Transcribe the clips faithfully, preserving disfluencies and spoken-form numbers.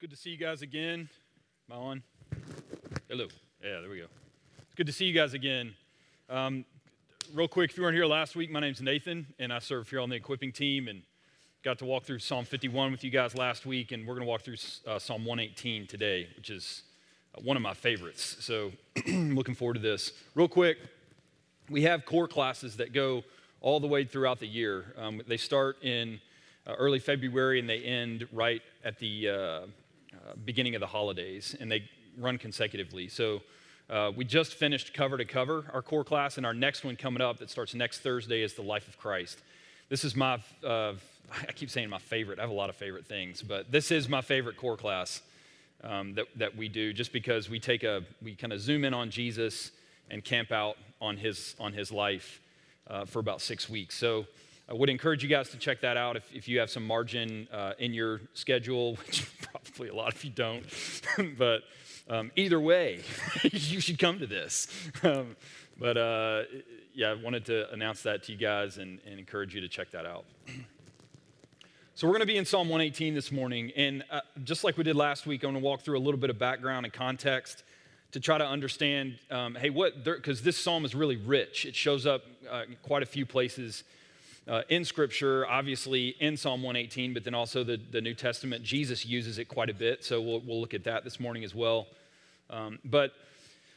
good to see you guys again. Am I on? Hello. Yeah, there we go. It's good to see you guys again. Um, real quick, if you weren't here last week, my name's Nathan, and I serve here on the equipping team, and got to walk through Psalm fifty-one with you guys last week, and we're going to walk through uh, Psalm one eighteen today, which is one of my favorites. So looking forward to this. Real quick, we have core classes that go all the way throughout the year. Um, they start in Uh, early February, and they end right at the uh, uh, beginning of the holidays, and they run consecutively. So uh, we just finished cover to cover, our core class, and our next one coming up that starts next Thursday is the Life of Christ. This is my, uh, I keep saying my favorite. I have a lot of favorite things, but this is my favorite core class um, that, that we do, just because we take a, we kind of zoom in on Jesus and camp out on his, on his life uh, for about six weeks. So I would encourage you guys to check that out if, if you have some margin uh, in your schedule, which probably a lot if you don't. But um, either way, you should come to this. Um, but uh, yeah, I wanted to announce that to you guys and, and encourage you to check that out. So we're going to be in Psalm one eighteen this morning. And uh, just like we did last week, I'm going to walk through a little bit of background and context to try to understand, um, hey, what, because this psalm is really rich. It shows up uh, in quite a few places Uh, in Scripture, obviously in Psalm one eighteen, but then also the, the New Testament. Jesus uses it quite a bit, so we'll, we'll look at that this morning as well. Um, but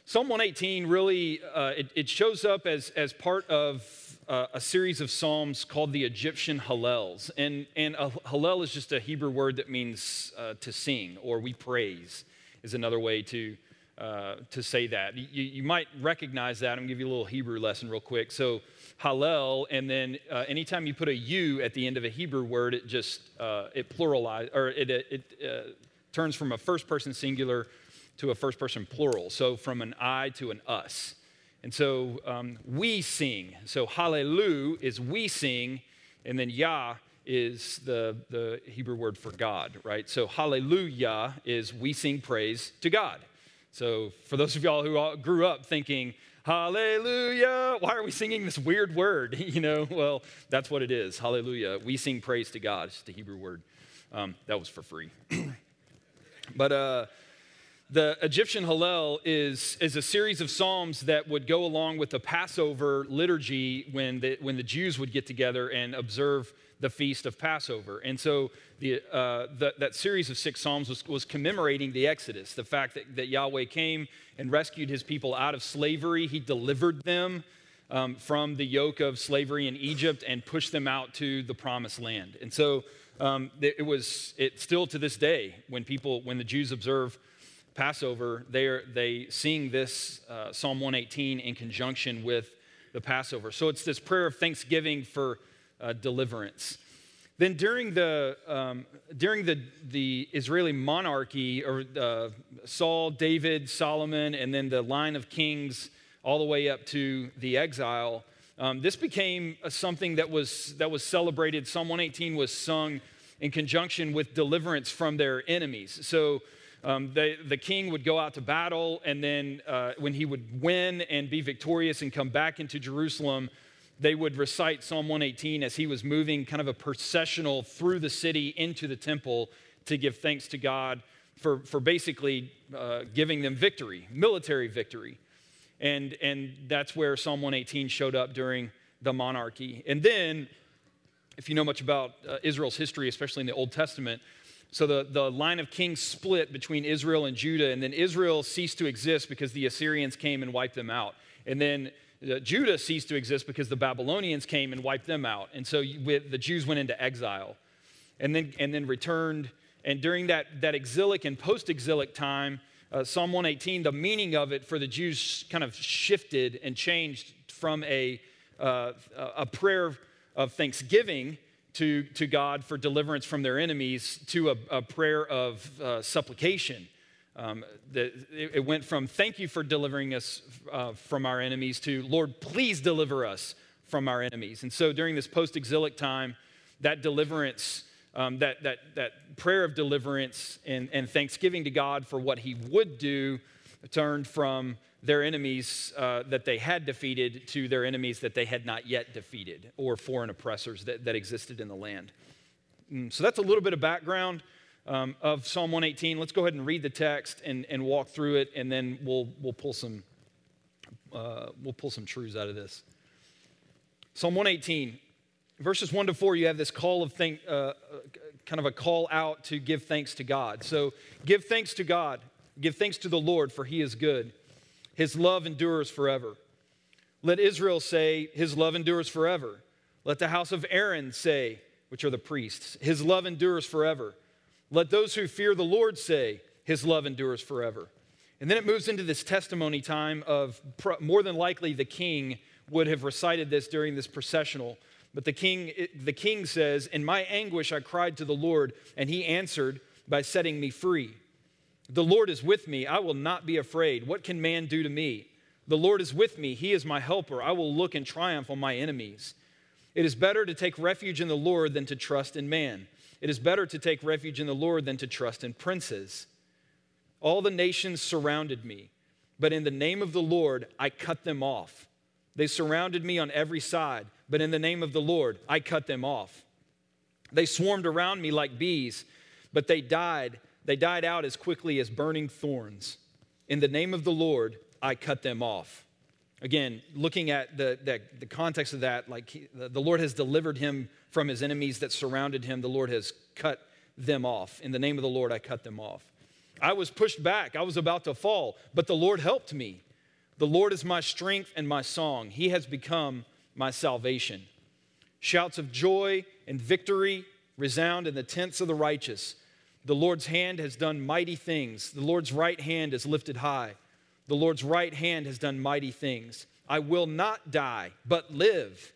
Psalm one eighteen really, uh, it, it shows up as, as part of uh, a series of psalms called the Egyptian Hallels. And, and a Hallel is just a Hebrew word that means uh, to sing, or we praise is another way to, uh, to say that. You, you might recognize that. I'm going to give you a little Hebrew lesson real quick. So Hallel, and then uh, anytime you put a "u" at the end of a Hebrew word, it just uh, it pluralizes, or it it uh, turns from a first-person singular to a first-person plural. So from an "I" to an "us," and so um, we sing. So Hallelu is we sing, and then Yah is the the Hebrew word for God, right? So Hallelujah is we sing praise to God. So for those of y'all who all grew up thinking, hallelujah, why are we singing this weird word? You know, well, that's what it is. Hallelujah. We sing praise to God. It's just a Hebrew word. Um, that was for free. But uh, the Egyptian Hallel is, is a series of psalms that would go along with the Passover liturgy when the, when the Jews would get together and observe the feast of Passover. And so the, uh, the, that series of six psalms was, was commemorating the Exodus, the fact that, that Yahweh came and rescued his people out of slavery. He delivered them um, from the yoke of slavery in Egypt and pushed them out to the promised land. And so um, it was it still to this day when people, when the Jews observe Passover, they are, they sing this uh, Psalm one eighteen in conjunction with the Passover. So it's this prayer of thanksgiving for Uh, deliverance. Then during the um, during the the Israeli monarchy, or uh, Saul, David, Solomon, and then the line of kings all the way up to the exile, um, this became something that was that was celebrated. Psalm one eighteen was sung in conjunction with deliverance from their enemies. So um, they, the king would go out to battle, and then uh, when he would win and be victorious and come back into Jerusalem, they would recite Psalm one eighteen as he was moving kind of a processional through the city into the temple to give thanks to God for, for basically uh, giving them victory, military victory. And, and that's where Psalm one eighteen showed up during the monarchy. And then, if you know much about uh, Israel's history, especially in the Old Testament, so the, the line of kings split between Israel and Judah, and then Israel ceased to exist because the Assyrians came and wiped them out. And then Judah ceased to exist because the Babylonians came and wiped them out. And so the Jews went into exile and then and then returned. And during that, that exilic and post-exilic time, uh, Psalm one eighteen, the meaning of it for the Jews kind of shifted and changed from a, uh, a prayer of thanksgiving to, to God for deliverance from their enemies to a, a prayer of uh, supplication. Um, the, it went from thank you for delivering us uh, from our enemies to Lord, please deliver us from our enemies. And so during this post-exilic time, that deliverance, um, that, that, that prayer of deliverance and, and thanksgiving to God for what he would do turned from their enemies uh, that they had defeated to their enemies that they had not yet defeated, or foreign oppressors that, that existed in the land. And so that's a little bit of background. um, of Psalm one eighteen. Let's go ahead and read the text and, and walk through it, and then we'll we'll pull some uh, we'll pull some truths out of this. Psalm one eighteen, verses one to four. You have this call of thank, uh, kind of a call out to give thanks to God. So give thanks to God, give thanks to the Lord, for He is good. His love endures forever. Let Israel say, His love endures forever. Let the house of Aaron say, which are the priests, His love endures forever. Let those who fear the Lord say, His love endures forever. And then it moves into this testimony time of more than likely the king would have recited this during this processional. But the king, the king says, in my anguish I cried to the Lord, and He answered by setting me free. The Lord is with me. I will not be afraid. What can man do to me? The Lord is with me. He is my helper. I will look in triumph on my enemies. It is better to take refuge in the Lord than to trust in man. It is better to take refuge in the Lord than to trust in princes. All the nations surrounded me, but in the name of the Lord, I cut them off. They surrounded me on every side, but in the name of the Lord, I cut them off. They swarmed around me like bees, but they died. They died out as quickly as burning thorns. In the name of the Lord, I cut them off. Again, looking at the, the, the context of that, like he, the Lord has delivered him from his enemies that surrounded him. The Lord has cut them off. In the name of the Lord, I cut them off. I was pushed back. I was about to fall, but the Lord helped me. The Lord is my strength and my song. He has become my salvation. Shouts of joy and victory resound in the tents of the righteous. The Lord's hand has done mighty things. The Lord's right hand is lifted high. The Lord's right hand has done mighty things. I will not die, but live,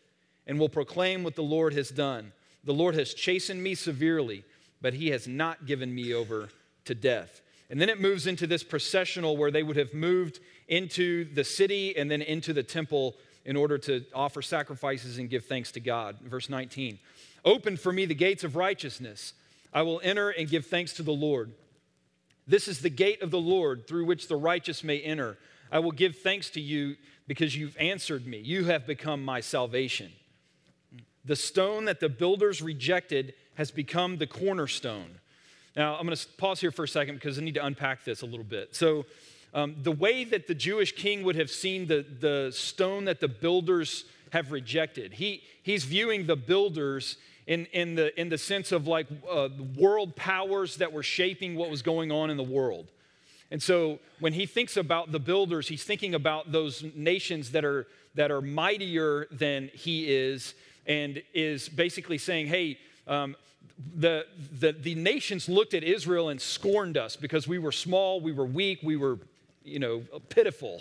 and will proclaim what the Lord has done. The Lord has chastened me severely, but He has not given me over to death. And then it moves into this processional where they would have moved into the city and then into the temple in order to offer sacrifices and give thanks to God. Verse nineteen, open for me the gates of righteousness. I will enter and give thanks to the Lord. This is the gate of the Lord through which the righteous may enter. I will give thanks to you because you've answered me. You have become my salvation. The stone that the builders rejected has become the cornerstone. Now, I'm going to pause here for a second because I need to unpack this a little bit. So um, the way that the Jewish king would have seen the, the stone that the builders have rejected, he, he's viewing the builders In, in, the, in the sense of like uh, world powers that were shaping what was going on in the world. And so when he thinks about the builders, he's thinking about those nations that are, that are mightier than he is, and is basically saying, hey, um, the, the, the nations looked at Israel and scorned us because we were small, we were weak, we were, you know, pitiful,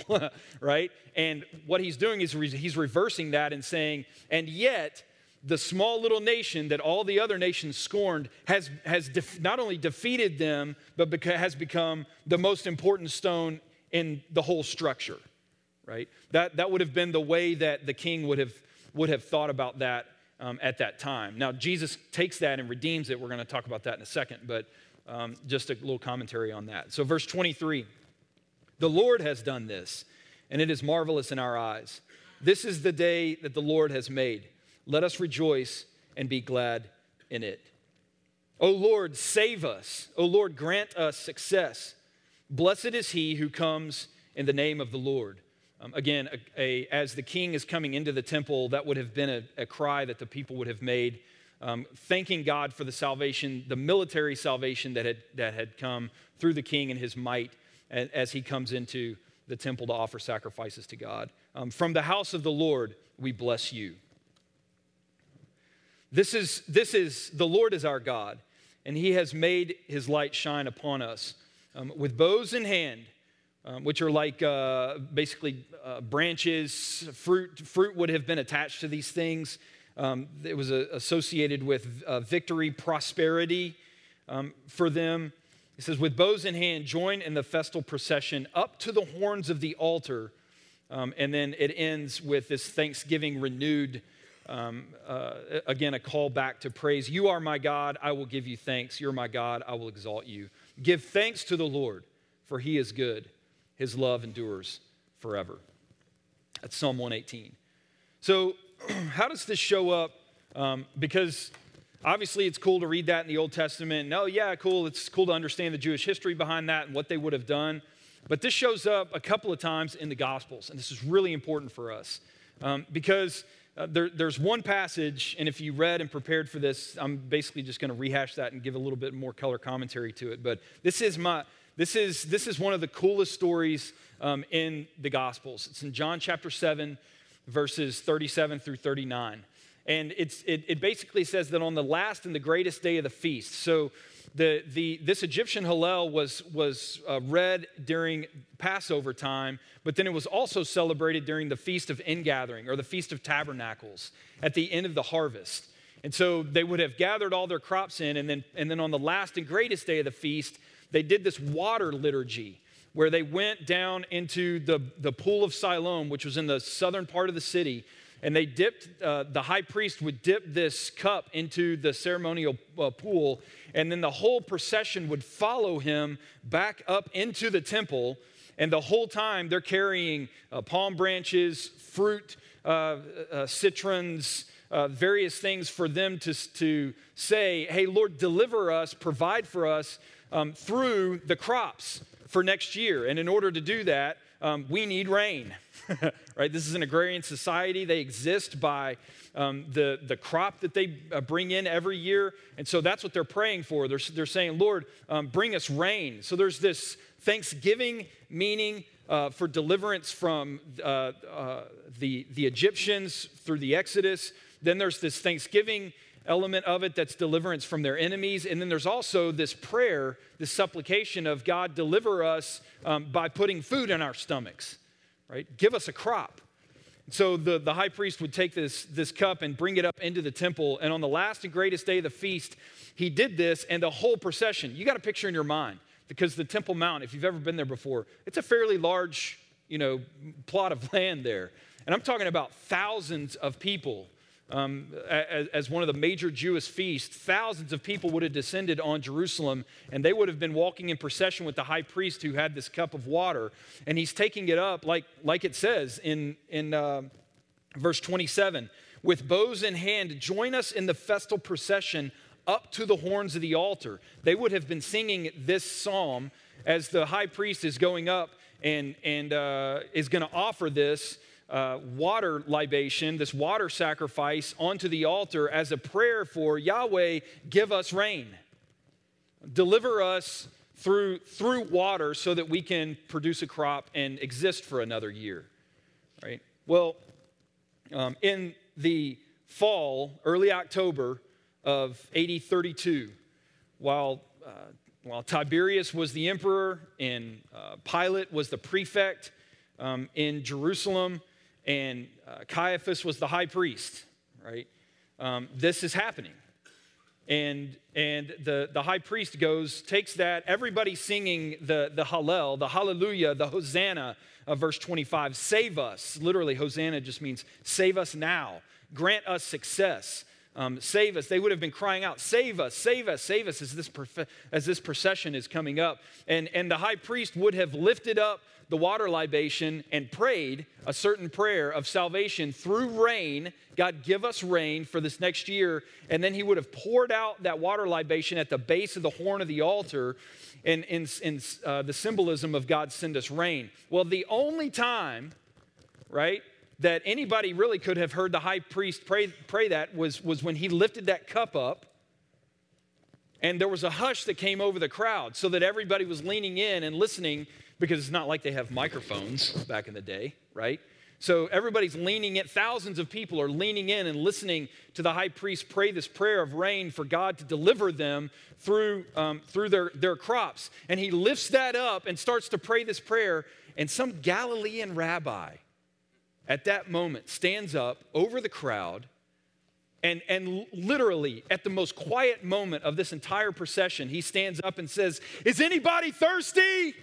right? And what he's doing is he's reversing that and saying, and yet, the small little nation that all the other nations scorned has, has def- not only defeated them, but beca- has become the most important stone in the whole structure, right? That, that would have been the way that the king would have, would have thought about that um, at that time. Now, Jesus takes that and redeems it. We're going to talk about that in a second, but um, just a little commentary on that. So verse twenty-three, the Lord has done this, and it is marvelous in our eyes. This is the day that the Lord has made. Let us rejoice and be glad in it. O Lord, save us. O Lord, grant us success. Blessed is he who comes in the name of the Lord. Um, again, a, a, as the king is coming into the temple, that would have been a, a cry that the people would have made, um, thanking God for the salvation, the military salvation that had, that had come through the king and his might as, as he comes into the temple to offer sacrifices to God. Um, from the house of the Lord, we bless you. This is, this is, the Lord is our God, and he has made his light shine upon us. Um, with bows in hand, um, which are like uh, basically uh, branches, fruit Fruit would have been attached to these things. Um, it was uh, associated with uh, victory, prosperity um, for them. It says, with bows in hand, join in the festal procession up to the horns of the altar. Um, and then it ends with this thanksgiving renewed. Um, uh, again, a call back to praise. You are my God, I will give you thanks. You're my God, I will exalt you. Give thanks to the Lord, for he is good. His love endures forever. That's Psalm one eighteen. So how does this show up? Um, because Obviously, it's cool to read that in the Old Testament. No, yeah, cool. It's cool to understand the Jewish history behind that and what they would have done. But this shows up a couple of times in the Gospels, and this is really important for us um, because uh, there, there's one passage, and if you read and prepared for this, I'm basically just going to rehash that and give a little bit more color commentary to it. But this is my this is this is one of the coolest stories um, in the Gospels. It's in John chapter seven, verses thirty-seven through thirty-nine. And it's, it, it basically says that on the last and the greatest day of the feast, so the, the, this Egyptian Hallel was, was uh, read during Passover time, but then it was also celebrated during the Feast of Ingathering, or the Feast of Tabernacles, at the end of the harvest. And so they would have gathered all their crops in, and then, and then on the last and greatest day of the feast, they did this water liturgy, where they went down into the, the Pool of Siloam, which was in the southern part of the city, and they dipped, uh, the high priest would dip this cup into the ceremonial uh, pool, and then the whole procession would follow him back up into the temple, and the whole time they're carrying uh, palm branches, fruit, uh, uh, citrons, uh, various things for them to, to say, hey, Lord, deliver us, provide for us um, through the crops for next year. And in order to do that, Um, we need rain, right? This is an agrarian society. They exist by um, the, the crop that they bring in every year. And so that's what they're praying for. They're, they're saying, Lord, um, bring us rain. So there's this thanksgiving meaning uh, for deliverance from uh, uh, the, the Egyptians through the Exodus. Then there's this thanksgiving element of it that's deliverance from their enemies. And then there's also this prayer, this supplication of God, deliver us um, by putting food in our stomachs, right? Give us a crop. So the, the high priest would take this, this cup and bring it up into the temple. And on the last and greatest day of the feast, he did this, and the whole procession, you got a picture in your mind, because the Temple Mount, if you've ever been there before, it's a fairly large, you know, plot of land there. And I'm talking about thousands of people. Um, as, as one of the major Jewish feasts, thousands of people would have descended on Jerusalem, and they would have been walking in procession with the high priest who had this cup of water, and he's taking it up like, like it says in, in uh, verse twenty-seven, with bows in hand, join us in the festal procession up to the horns of the altar. They would have been singing this psalm as the high priest is going up and, and uh, is going to offer this Uh, water libation, this water sacrifice onto the altar as a prayer for Yahweh, give us rain. Deliver us through, through water so that we can produce a crop and exist for another year, right? Well, um, in the fall, early October of A D thirty-two, while, uh, while Tiberius was the emperor and uh, Pilate was the prefect um, in Jerusalem, and uh, Caiaphas was the high priest, right? Um, this is happening. And and the, the high priest goes, takes that, everybody's singing the, the Hallel, the Hallelujah, the Hosanna, uh, verse twenty-five, save us. Literally, Hosanna just means save us now. Grant us success. Um, save us. They would have been crying out, save us, save us, save us, as this, prof- as this procession is coming up. And, and the high priest would have lifted up the water libation and prayed a certain prayer of salvation through rain. God, give us rain for this next year. And then he would have poured out that water libation at the base of the horn of the altar and in, in uh, the symbolism of God send us rain. Well, the only time, right, that anybody really could have heard the high priest pray, pray that was, was when he lifted that cup up. And there was a hush that came over the crowd so that everybody was leaning in and listening, because it's not like they have microphones back in the day, right? So everybody's leaning in. Thousands of people are leaning in and listening to the high priest pray this prayer of rain for God to deliver them through, um, through their, their crops. And he lifts that up and starts to pray this prayer. And some Galilean rabbi at that moment stands up over the crowd. And, and literally, at the most quiet moment of this entire procession, he stands up and says, is anybody thirsty?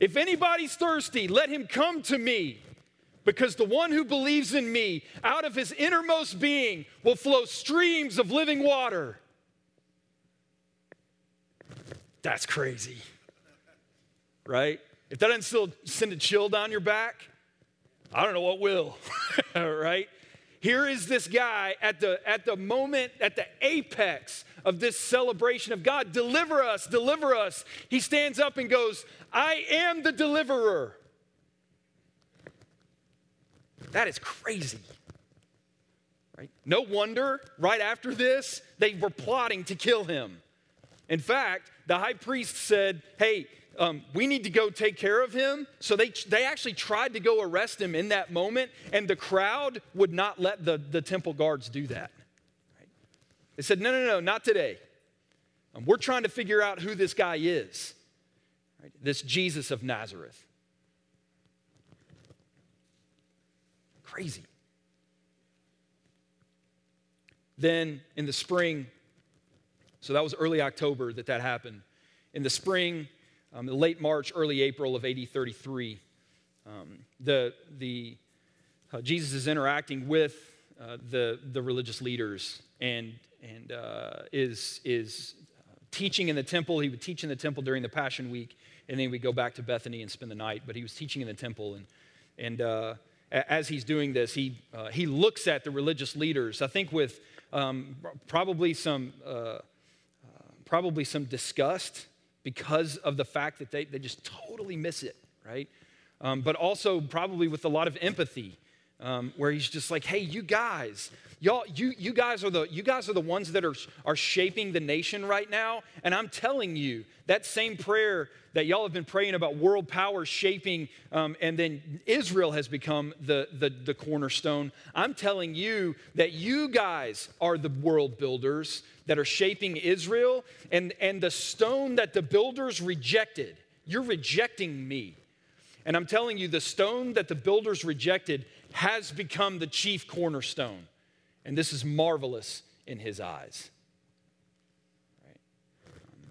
If anybody's thirsty, let him come to me, because the one who believes in me, out of his innermost being, will flow streams of living water. That's crazy, right? If that doesn't still send a chill down your back, I don't know what will, right? here is this guy at the, at the moment, at the apex of this celebration of God. Deliver us, deliver us. He stands up and goes, I am the deliverer. That is crazy. Right? No wonder right after this, they were plotting to kill him. In fact, the high priest said, hey, um, we need to go take care of him. So they, they actually tried to go arrest him in that moment, and the crowd would not let the, the temple guards do that. Right? They said, no, no, no, not today. Um, we're trying to figure out who this guy is, right? This Jesus of Nazareth. Crazy. Then in the spring, so that was early October that that happened. In the spring, um, late March, early April of A D thirty-three, um, the, the, uh, Jesus is interacting with uh, the, the religious leaders and, and uh, is, is teaching in the temple. He would teach in the temple during the Passion Week, and then we'd go back to Bethany and spend the night. But he was teaching in the temple, and, and uh, as he's doing this, he, uh, he looks at the religious leaders, I think with um, probably some... Uh, Probably some disgust because of the fact that they, they just totally miss it, right? Um, but also probably with a lot of empathy, um, where he's just like, "Hey, you guys, y'all, you you guys are the you guys are the ones that are are shaping the nation right now. And I'm telling you, that same prayer that y'all have been praying about world power shaping, um, and then Israel has become the, the the cornerstone. I'm telling you that you guys are the world builders that are shaping Israel, and, and the stone that the builders rejected, you're rejecting me. And I'm telling you, the stone that the builders rejected has become the chief cornerstone. And this is marvelous in his eyes." Right?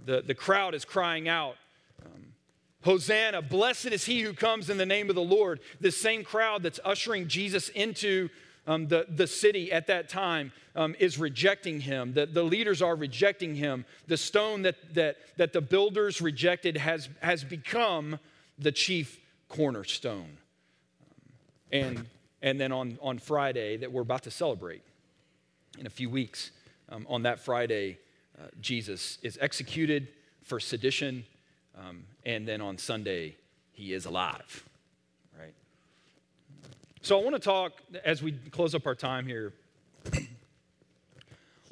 The, the crowd is crying out, Um, Hosanna, blessed is he who comes in the name of the Lord. This same crowd that's ushering Jesus into um, the, the city at that time um, is rejecting him. The, the leaders are rejecting him. The stone that, that, that the builders rejected has, has become the chief cornerstone. Um, and, and then on, on Friday that we're about to celebrate in a few weeks, um, on that Friday, uh, Jesus is executed for sedition. Um, and then on Sunday, he is alive, right? So I want to talk, as we close up our time here, I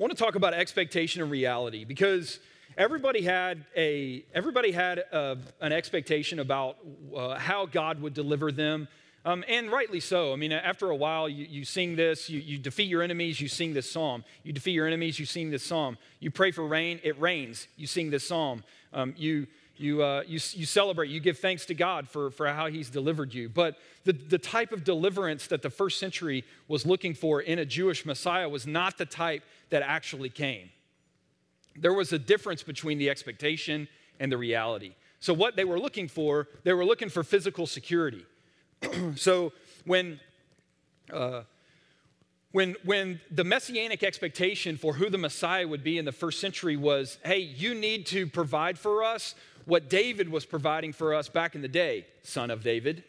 want to talk about expectation and reality, because everybody had, a, everybody had a, an expectation about uh, how God would deliver them, um, and rightly so. I mean, after a while, you, you sing this, you, you defeat your enemies, you sing this psalm. You defeat your enemies, you sing this psalm. You pray for rain, it rains, you sing this psalm. Um, you... You, uh, you, you celebrate, you give thanks to God for, for how he's delivered you. But the, the type of deliverance that the first century was looking for in a Jewish Messiah was not the type that actually came. There was a difference between the expectation and the reality. So what they were looking for, they were looking for physical security. So when, uh, when, when the messianic expectation for who the Messiah would be in the first century was, hey, you need to provide for us what David was providing for us back in the day, son of David,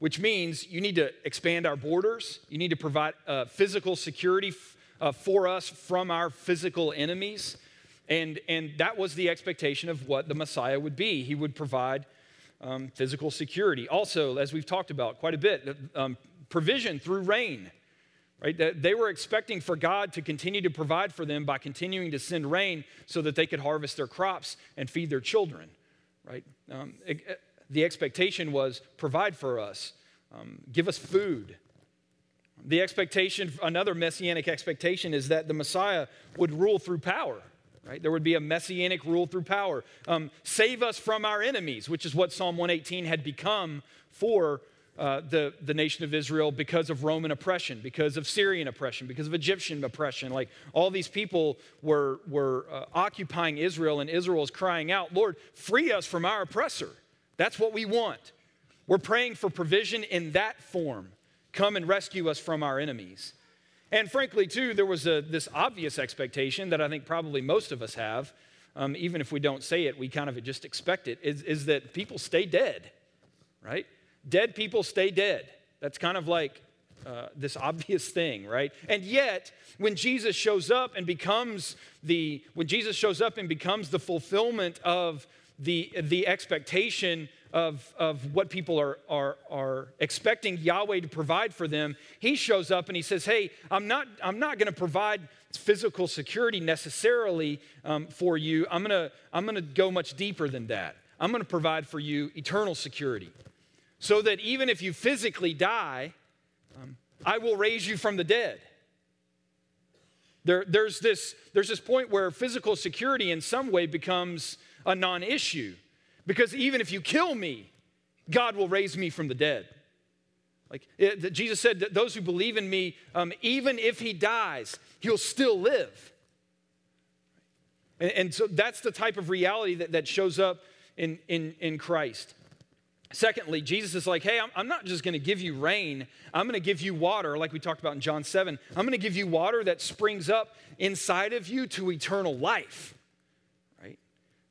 which means you need to expand our borders. You need to provide uh, physical security f- uh, for us from our physical enemies. And, and that was the expectation of what the Messiah would be. He would provide um, physical security. Also, as we've talked about quite a bit, um, provision through rain. Right? They were expecting for God to continue to provide for them by continuing to send rain so that they could harvest their crops and feed their children. Right? Um, the expectation was provide for us, um, give us food. The expectation, another messianic expectation, is that the Messiah would rule through power. Right? There would be a messianic rule through power. Um, save us from our enemies, which is what Psalm one eighteen had become for Uh, the, the nation of Israel because of Roman oppression, because of Syrian oppression, because of Egyptian oppression. Like all these people were, were uh, occupying Israel, and Israel is crying out, Lord, free us from our oppressor. That's what we want. We're praying for provision in that form. Come and rescue us from our enemies. And frankly, too, there was a, this obvious expectation that I think probably most of us have, um, even if we don't say it, we kind of just expect it, is, is that people stay dead, right? Dead people stay dead. That's kind of like uh, this obvious thing, right? And yet, when Jesus shows up and becomes the when Jesus shows up and becomes the fulfillment of the the expectation of of what people are are are expecting Yahweh to provide for them, he shows up and he says, "Hey, I'm not I'm not going to provide physical security necessarily um, for you. I'm gonna I'm gonna go much deeper than that. I'm gonna provide for you eternal security, so that even if you physically die, um, I will raise you from the dead." There, there's this there's this point where physical security in some way becomes a non-issue, because even if you kill me, God will raise me from the dead. Like it, Jesus said that those who believe in me, um, even if he dies, he'll still live. And, and so that's the type of reality that, that shows up in, in, in Christ. Secondly, Jesus is like, hey, I'm, I'm not just going to give you rain. I'm going to give you water, like we talked about in John seven. I'm going to give you water that springs up inside of you to eternal life.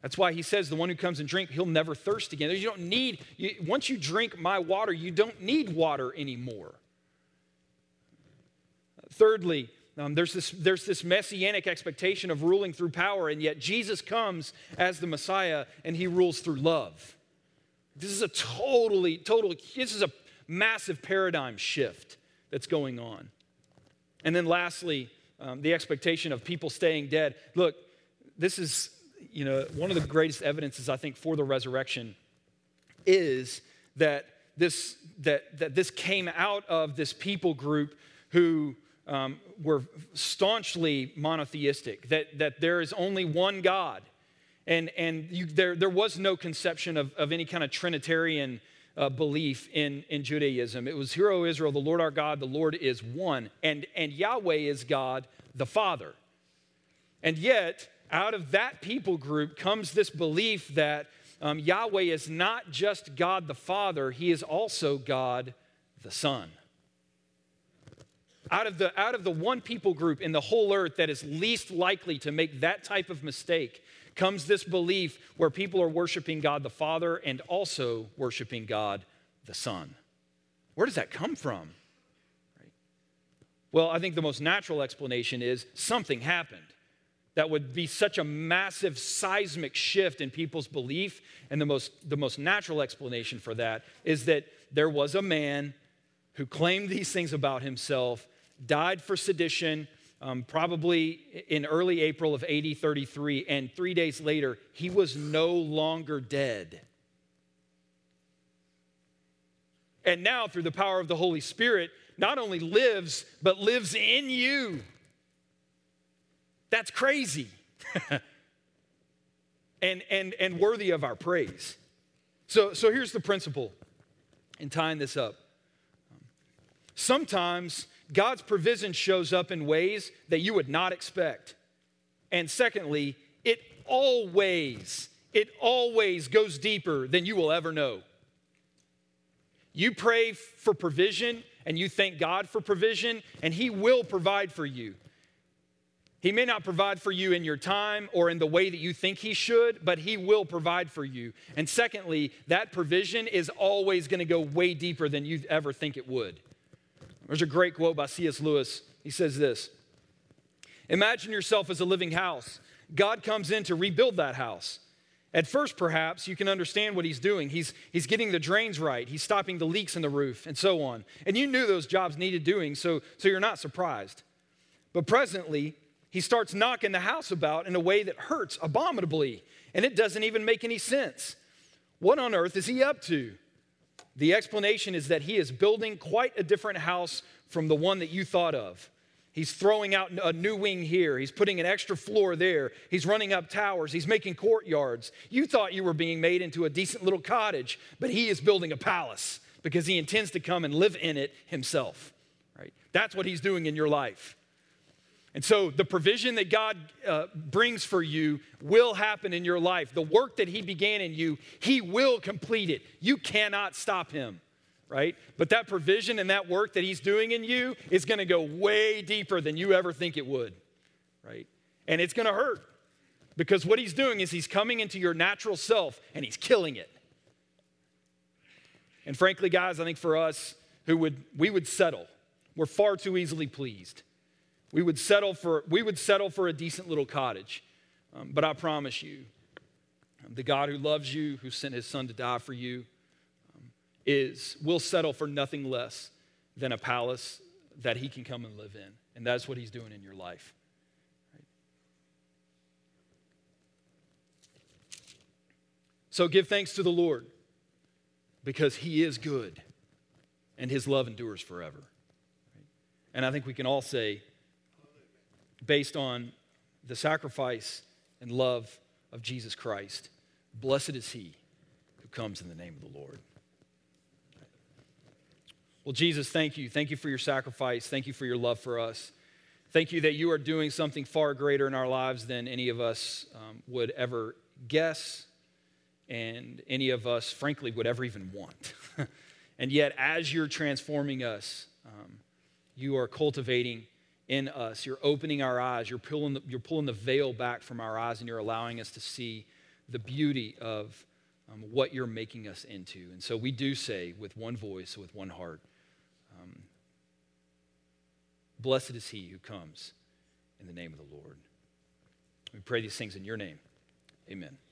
That's why he says the one who comes and drinks, he'll never thirst again. You don't need, you, once you drink my water, you don't need water anymore. Thirdly, um, there's, this, there's this messianic expectation of ruling through power, and yet Jesus comes as the Messiah, and he rules through love. This is a totally, total, this is a massive paradigm shift that's going on. And then lastly, um, the expectation of people staying dead. Look, this is... You know, one of the greatest evidences, I think, for the resurrection is that this that that this came out of this people group who um, were staunchly monotheistic. That that there is only one God, and and you, there there was no conception of, of any kind of Trinitarian uh, belief in in Judaism. It was, "Hear, O Israel, the Lord our God, the Lord is one," and and Yahweh is God the Father, and yet. Out of that people group comes this belief that um, Yahweh is not just God the Father, he is also God the Son. Out of the, out of the one people group in the whole earth that is least likely to make that type of mistake comes this belief where people are worshiping God the Father and also worshiping God the Son. Where does that come from? Right? Well, I think the most natural explanation is something happened. That would be such a massive seismic shift in people's belief. And the most, the most natural explanation for that is that there was a man who claimed these things about himself, died for sedition, um, probably in early April of A D thirty-three, and three days later, he was no longer dead. And now, through the power of the Holy Spirit, not only lives, but lives in you. That's crazy and, and, and worthy of our praise. So, so here's the principle in tying this up. Sometimes God's provision shows up in ways that you would not expect. And secondly, it always, it always goes deeper than you will ever know. You pray for provision and you thank God for provision, and he will provide for you. He may not provide for you in your time or in the way that you think he should, but he will provide for you. And secondly, that provision is always going to go way deeper than you ever think it would. There's a great quote by C S Lewis. He says this: "Imagine yourself as a living house. God comes in to rebuild that house. At first, perhaps, you can understand what he's doing. He's, he's getting the drains right. He's stopping the leaks in the roof and so on. And you knew those jobs needed doing, so, so you're not surprised. But presently, he starts knocking the house about in a way that hurts abominably, and it doesn't even make any sense. What on earth is he up to? The explanation is that he is building quite a different house from the one that you thought of. He's throwing out a new wing here. He's putting an extra floor there. He's running up towers. He's making courtyards. You thought you were being made into a decent little cottage, but he is building a palace because he intends to come and live in it himself." Right? That's what he's doing in your life. And so the provision that God uh, brings for you will happen in your life. The work that he began in you, he will complete it. You cannot stop him, right? But that provision and that work that he's doing in you is going to go way deeper than you ever think it would, right? And it's going to hurt, because what he's doing is he's coming into your natural self and he's killing it. And frankly, guys, I think for us who would, we would settle. We're far too easily pleased. We would settle for, we would settle for a decent little cottage. Um, but I promise you, the God who loves you, who sent his son to die for you, um, is will settle for nothing less than a palace that he can come and live in. And that's what he's doing in your life. Right? So give thanks to the Lord, because he is good and his love endures forever. Right? And I think we can all say, based on the sacrifice and love of Jesus Christ, blessed is he who comes in the name of the Lord. Well, Jesus, thank you. Thank you for your sacrifice. Thank you for your love for us. Thank you that you are doing something far greater in our lives than any of us um, would ever guess, and any of us, frankly, would ever even want. And yet, as you're transforming us, um, you are cultivating in us. You're opening our eyes. You're pulling the, you're pulling the veil back from our eyes, and you're allowing us to see the beauty of um, what you're making us into. And so we do say with one voice, with one heart, Um, blessed is he who comes in the name of the Lord. We pray these things in your name. Amen.